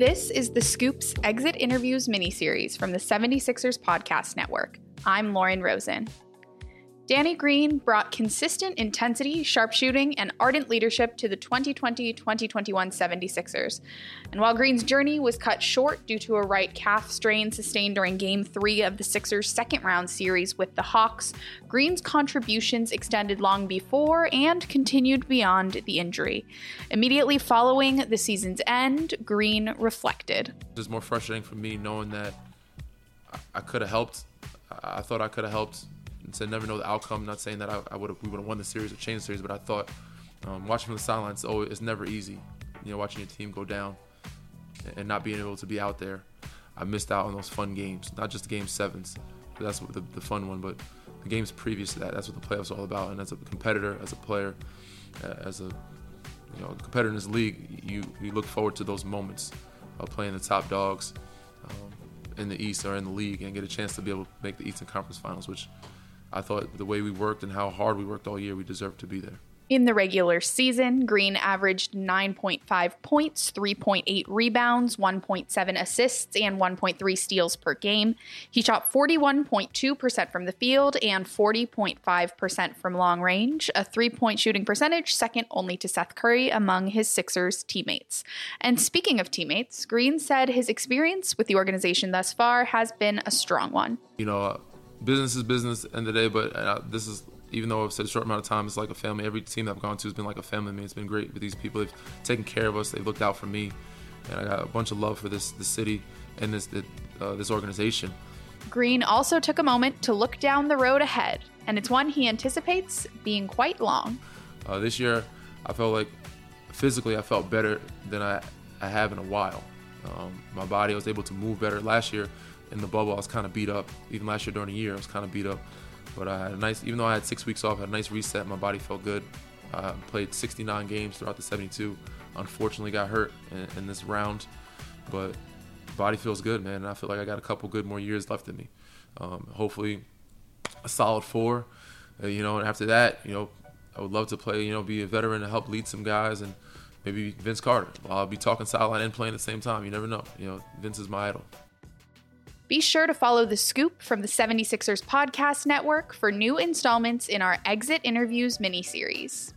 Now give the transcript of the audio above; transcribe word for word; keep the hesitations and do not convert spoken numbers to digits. This is The Scoop's Exit Interviews miniseries from the seventy-sixers podcast network. I'm Lauren Rosen. Danny Green brought consistent intensity, sharpshooting, and ardent leadership to the twenty twenty twenty twenty-one seventy-sixers. And while Green's journey was cut short due to a right calf strain sustained during Game three of the Sixers' second-round series with the Hawks, Green's contributions extended long before and continued beyond the injury. Immediately following the season's end, Green reflected. It was more frustrating for me knowing that I could have helped. I thought I could have helped. To never know the outcome. Not saying that I, I would have, we would have won the series or changed the series, but I thought um, watching from the sidelines, oh, it's never easy. You know, watching your team go down and not being able to be out there. I missed out on those fun games, not just the game sevens. But that's the, the fun one, but the games previous to that. That's what the playoffs are all about. And as a competitor, as a player, as a you know competitor in this league, you you look forward to those moments of playing the top dogs um, in the East or in the league and get a chance to be able to make the Eastern Conference Finals, which. I thought the way we worked and how hard we worked all year, we deserved to be there. In the regular season, Green averaged nine point five points, three point eight rebounds, one point seven assists, and one point three steals per game. He shot forty-one point two percent from the field and forty point five percent from long range, a three-point shooting percentage second only to Seth Curry among his Sixers teammates. And speaking of teammates, Green said his experience with the organization thus far has been a strong one. You know, uh, Business is business at the end of the day, but uh, this is, even though I've said a short amount of time, it's like a family. Every team that I've gone to has been like a family. I mean, it's been great with these people. They've taken care of us. They've looked out for me. And I got a bunch of love for this the city and this uh, this organization. Green also took a moment to look down the road ahead, and it's one he anticipates being quite long. Uh, this year, I felt like physically I felt better than I, I have in a while. Um, my body, I was able to move better. Last year, in the bubble, I was kind of beat up. Even last year during the year, I was kind of beat up. But I had a nice, even though I had six weeks off, I had a nice reset. My body felt good. I played sixty-nine games throughout the seventy-two. Unfortunately, got hurt in, in this round. But body feels good, man. And I feel like I got a couple good more years left in me. Um, hopefully, a solid four. Uh, you know, and after that, you know, I would love to play, you know, be a veteran and help lead some guys and maybe Vince Carter. I'll be talking sideline and playing at the same time. You never know. You know, Vince is my idol. Be sure to follow The Scoop from the seventy-sixers Podcast Network for new installments in our Exit Interviews miniseries.